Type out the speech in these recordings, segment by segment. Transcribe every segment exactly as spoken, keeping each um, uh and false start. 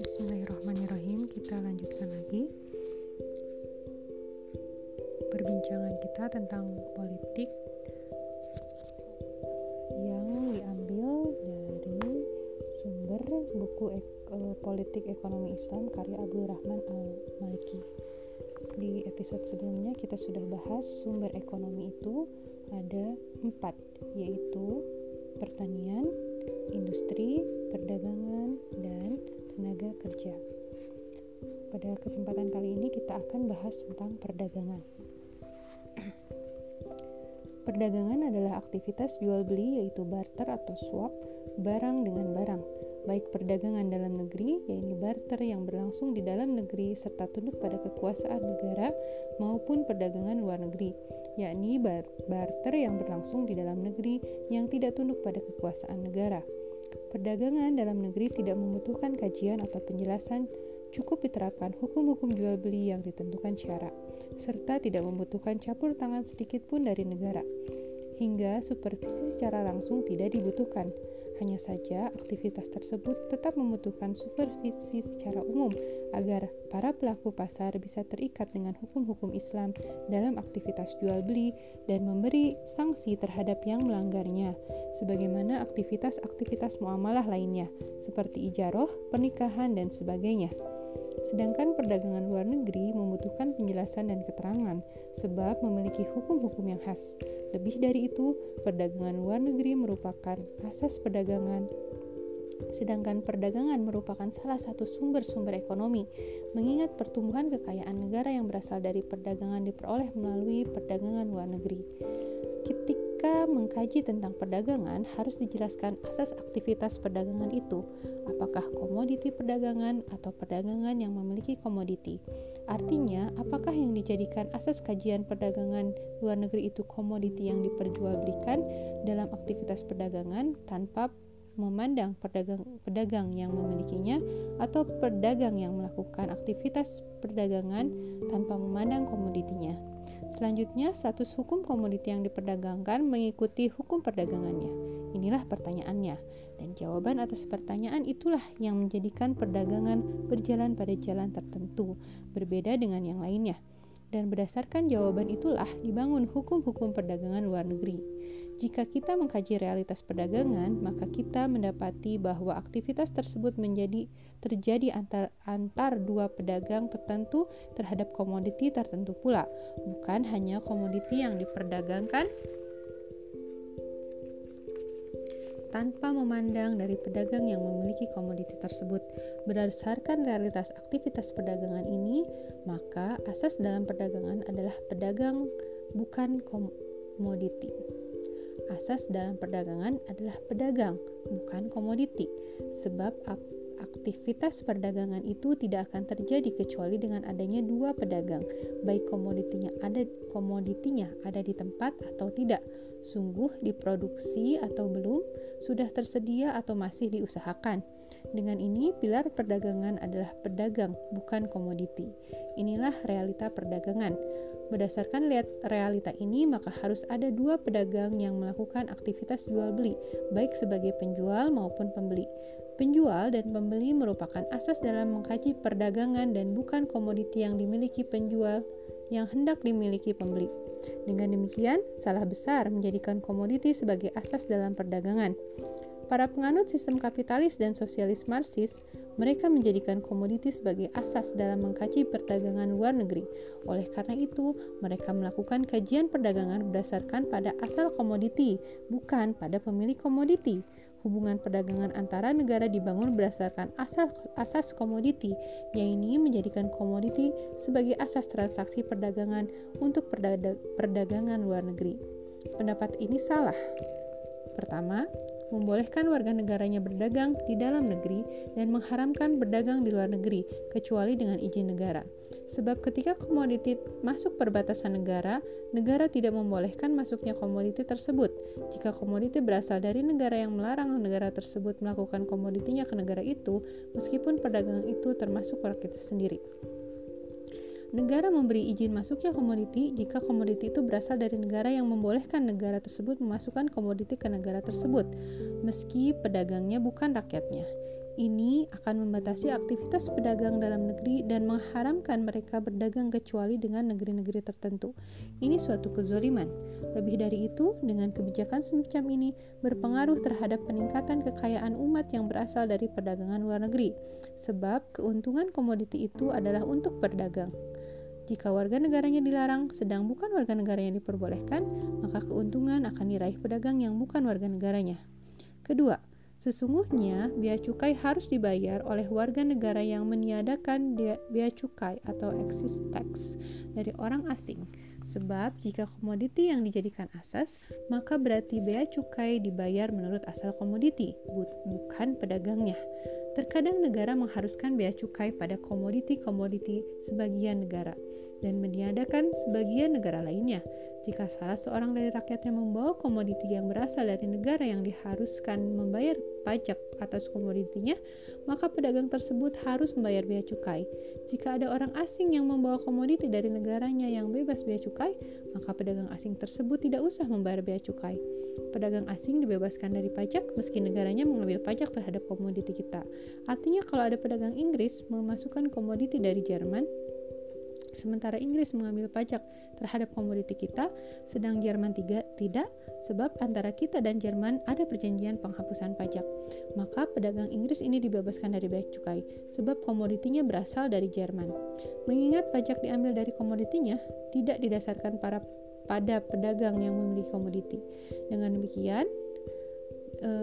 Bismillahirrahmanirrahim. Kita lanjutkan lagi perbincangan kita tentang politik yang diambil dari sumber buku ek- Politik Ekonomi Islam karya Abdul Rahman Al-Maliki. Di episode sebelumnya kita sudah bahas sumber ekonomi itu ada empat, yaitu pertanian, industri, perdagangan, dan tenaga kerja. Pada kesempatan kali ini kita akan bahas tentang perdagangan. Perdagangan adalah aktivitas jual beli, yaitu barter atau swap barang dengan barang, baik perdagangan dalam negeri, yaitu barter yang berlangsung di dalam negeri serta tunduk pada kekuasaan negara, maupun perdagangan luar negeri, yakni barter yang berlangsung di dalam negeri yang tidak tunduk pada kekuasaan negara. Perdagangan dalam negeri tidak membutuhkan kajian atau penjelasan, cukup diterapkan hukum-hukum jual beli yang ditentukan syara, serta tidak membutuhkan campur tangan sedikit pun dari negara, hingga supervisi secara langsung tidak dibutuhkan. Hanya saja, aktivitas tersebut tetap membutuhkan supervisi secara umum agar para pelaku pasar bisa terikat dengan hukum-hukum Islam dalam aktivitas jual beli dan memberi sanksi terhadap yang melanggarnya, sebagaimana aktivitas-aktivitas muamalah lainnya seperti ijaroh, pernikahan, dan sebagainya. Sedangkan perdagangan luar negeri membutuhkan penjelasan dan keterangan sebab memiliki hukum-hukum yang khas. Lebih dari itu, perdagangan luar negeri merupakan asas perdagangan, sedangkan perdagangan merupakan salah satu sumber-sumber ekonomi, mengingat pertumbuhan kekayaan negara yang berasal dari perdagangan diperoleh melalui perdagangan luar negeri. Ketika Jika mengkaji tentang perdagangan, harus dijelaskan asas aktivitas perdagangan itu, apakah komoditi perdagangan atau perdagangan yang memiliki komoditi. Artinya, apakah yang dijadikan asas kajian perdagangan luar negeri itu komoditi yang diperjualbelikan dalam aktivitas perdagangan tanpa memandang pedagang, pedagang yang memilikinya, atau pedagang yang melakukan aktivitas perdagangan tanpa memandang komoditinya. Selanjutnya, status hukum komoditi yang diperdagangkan mengikuti hukum perdagangannya. Inilah pertanyaannya, dan jawaban atas pertanyaan itulah yang menjadikan perdagangan berjalan pada jalan tertentu, berbeda dengan yang lainnya. Dan berdasarkan jawaban itulah dibangun hukum-hukum perdagangan luar negeri. Jika kita mengkaji realitas perdagangan, maka kita mendapati bahwa aktivitas tersebut menjadi terjadi antar, antar dua pedagang tertentu terhadap komoditi tertentu pula, bukan hanya komoditi yang diperdagangkan tanpa memandang dari pedagang yang memiliki komoditi tersebut. Berdasarkan realitas aktivitas perdagangan ini, maka asas dalam perdagangan adalah pedagang bukan komoditi. Asas dalam perdagangan adalah pedagang bukan komoditi, sebab aktivitas perdagangan itu tidak akan terjadi kecuali dengan adanya dua pedagang, baik komoditinya ada komoditinya ada di tempat atau tidak, sungguh diproduksi atau belum, sudah tersedia atau masih diusahakan. Dengan ini, pilar perdagangan adalah pedagang bukan komoditi. Inilah realita perdagangan. Berdasarkan lihat realita ini, maka harus ada dua pedagang yang melakukan aktivitas jual beli, baik sebagai penjual maupun pembeli. Penjual dan pembeli merupakan asas dalam mengkaji perdagangan dan bukan komoditi yang dimiliki penjual yang hendak dimiliki pembeli. Dengan demikian, salah besar menjadikan komoditi sebagai asas dalam perdagangan. Para penganut sistem kapitalis dan sosialis Marxis, mereka menjadikan komoditi sebagai asas dalam mengkaji perdagangan luar negeri. Oleh karena itu, mereka melakukan kajian perdagangan berdasarkan pada asal komoditi, bukan pada pemilik komoditi. Hubungan perdagangan antara negara dibangun berdasarkan asas, asas komoditi, yaitu menjadikan komoditi sebagai asas transaksi perdagangan untuk perdag- perdagangan luar negeri. Pendapat ini salah. Pertama, membolehkan warga negaranya berdagang di dalam negeri dan mengharamkan berdagang di luar negeri kecuali dengan izin negara. Sebab ketika komoditi masuk perbatasan negara, negara tidak membolehkan masuknya komoditi tersebut. Jika komoditi berasal dari negara yang melarang negara tersebut melakukan komoditinya ke negara itu, meskipun perdagangan itu termasuk rakyat sendiri. Negara memberi izin masuknya komoditi jika komoditi itu berasal dari negara yang membolehkan negara tersebut memasukkan komoditi ke negara tersebut, meski pedagangnya bukan rakyatnya. Ini akan membatasi aktivitas pedagang dalam negeri dan mengharamkan mereka berdagang kecuali dengan negeri-negeri tertentu. Ini suatu kezaliman. Lebih dari itu, dengan kebijakan semacam ini berpengaruh terhadap peningkatan kekayaan umat yang berasal dari perdagangan luar negeri, sebab keuntungan komoditi itu adalah untuk berdagang. Jika warga negaranya dilarang, sedang bukan warga negaranya diperbolehkan, maka keuntungan akan diraih pedagang yang bukan warga negaranya. Kedua, sesungguhnya bea cukai harus dibayar oleh warga negara yang meniadakan bea cukai atau excise tax dari orang asing. Sebab jika komoditi yang dijadikan asas, maka berarti bea cukai dibayar menurut asal komoditi, bukan pedagangnya. Terkadang negara mengharuskan bea cukai pada komoditi-komoditi sebagian negara dan meniadakan sebagian negara lainnya. Jika salah seorang dari rakyatnya membawa komoditi yang berasal dari negara yang diharuskan membayar pajak atas komoditinya, maka pedagang tersebut harus membayar bea cukai. Jika ada orang asing yang membawa komoditi dari negaranya yang bebas bea cukai, maka pedagang asing tersebut tidak usah membayar bea cukai. Pedagang asing dibebaskan dari pajak meski negaranya mengambil pajak terhadap komoditi kita. Artinya kalau ada pedagang Inggris memasukkan komoditi dari Jerman, sementara Inggris mengambil pajak terhadap komoditi kita, sedang Jerman tidak, sebab antara kita dan Jerman ada perjanjian penghapusan pajak. Maka pedagang Inggris ini dibebaskan dari bea cukai, sebab komoditinya berasal dari Jerman. Mengingat pajak diambil dari komoditinya, tidak didasarkan para, pada pedagang yang memiliki komoditi. Dengan demikian,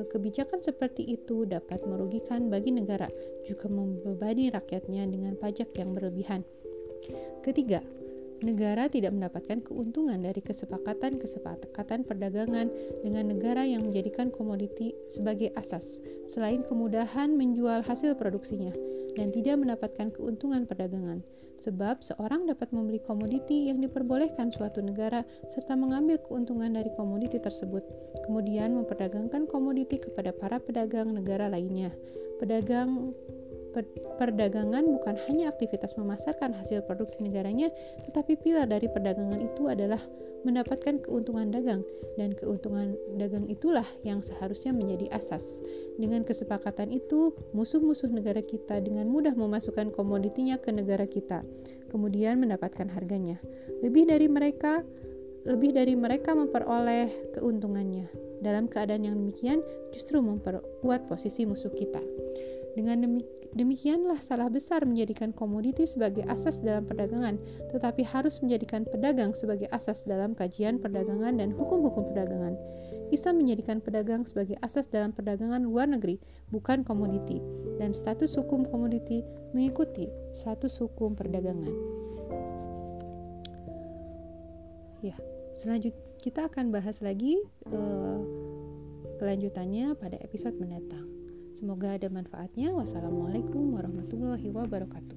kebijakan seperti itu dapat merugikan bagi negara, juga membebani rakyatnya dengan pajak yang berlebihan. Ketiga, negara tidak mendapatkan keuntungan dari kesepakatan-kesepakatan perdagangan dengan negara yang menjadikan komoditi sebagai asas, selain kemudahan menjual hasil produksinya, dan tidak mendapatkan keuntungan perdagangan. Sebab seorang dapat membeli komoditi yang diperbolehkan suatu negara serta mengambil keuntungan dari komoditi tersebut, kemudian memperdagangkan komoditi kepada para pedagang negara lainnya. Pedagang Perdagangan bukan hanya aktivitas memasarkan hasil produksi negaranya, tetapi pilar dari perdagangan itu adalah mendapatkan keuntungan dagang, dan keuntungan dagang itulah yang seharusnya menjadi asas. Dengan kesepakatan itu, musuh-musuh negara kita dengan mudah memasukkan komoditinya ke negara kita, kemudian mendapatkan harganya. Lebih dari mereka, lebih dari mereka memperoleh keuntungannya. Dalam keadaan yang demikian, justru memperkuat posisi musuh kita. Dengan demikianlah salah besar menjadikan komoditi sebagai asas dalam perdagangan, tetapi harus menjadikan pedagang sebagai asas dalam kajian perdagangan dan hukum-hukum perdagangan. Islam menjadikan pedagang sebagai asas dalam perdagangan luar negeri, bukan komoditi, dan status hukum komoditi mengikuti status hukum perdagangan. Ya, selanjutnya kita akan bahas lagi uh, kelanjutannya pada episode mendatang. Semoga ada manfaatnya. Wassalamualaikum warahmatullahi wabarakatuh.